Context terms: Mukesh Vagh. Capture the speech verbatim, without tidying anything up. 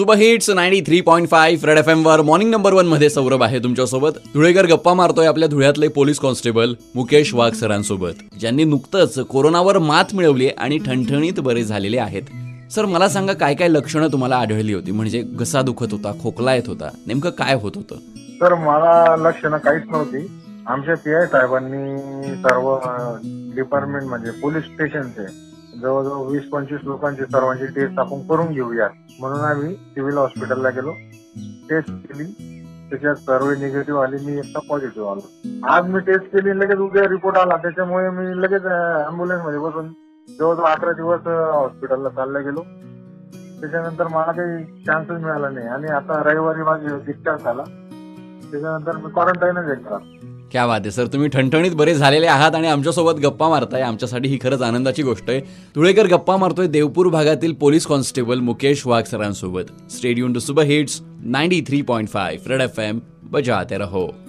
Super hits ninety three point five red F M वर morning number one मध्ये सौरभ आहे तुमच्यासोबत. धुळेकर गप्पा मारतोय आपल्या धुळ्यातले पोलीस कॉन्स्टेबल मुकेश वाघ सरांसोबत, ज्यांनी नुकतंच कोरोनावर मात मिळवली आणि ठणठणीत बरे झालेले आहेत. सर, मला सांगा, काय काय लक्षणं तुम्हाला आढळली होती? म्हणजे घसा दुखत होता, खोकला येत होता, नेमकं काय होत होतं? सर, मला लक्षणं काहीच नव्हती. आमच्या पी आय साहेबांनी सर्व डिपार्टमेंट म्हणजे पोलीस स्टेशनचे जवळजवळ वीस पंचवीस लोकांची सर्वांची टेस्ट आपण करून घेऊया म्हणून आम्ही सिव्हिल हॉस्पिटलला गेलो. टेस्ट केली, त्याच्यात सर्व निगेटिव्ह आली, मी एकदा पॉझिटिव्ह आलो. आज मी टेस्ट केली, लगेच उद्या रिपोर्ट आला, त्याच्यामुळे मी लगेच अँब्युलन्स मध्ये बसून जवळजवळ अकरा दिवस हॉस्पिटलला चालला गेलो. त्याच्यानंतर मला काही चान्सच मिळाला नाही आणि आता रविवारी माझा डिस्चार्ज झाला. त्याच्यानंतर मी क्वारंटाईनच घेतला. क्या बात आहे सर, तुम्ही ठणठणीत बरे झालेले आहात आणि आमच्यासोबत गप्पा मारताय. आमच्यासाठी ही खरंच आनंदाची गोष्ट आहे. धुळेकर गप्पा मारतोय देवपूर भागातील पोलीस कॉन्स्टेबल मुकेश वाघ सरांसोबत. Stay tuned to super hits ninety three point five red F M बजाते रहो.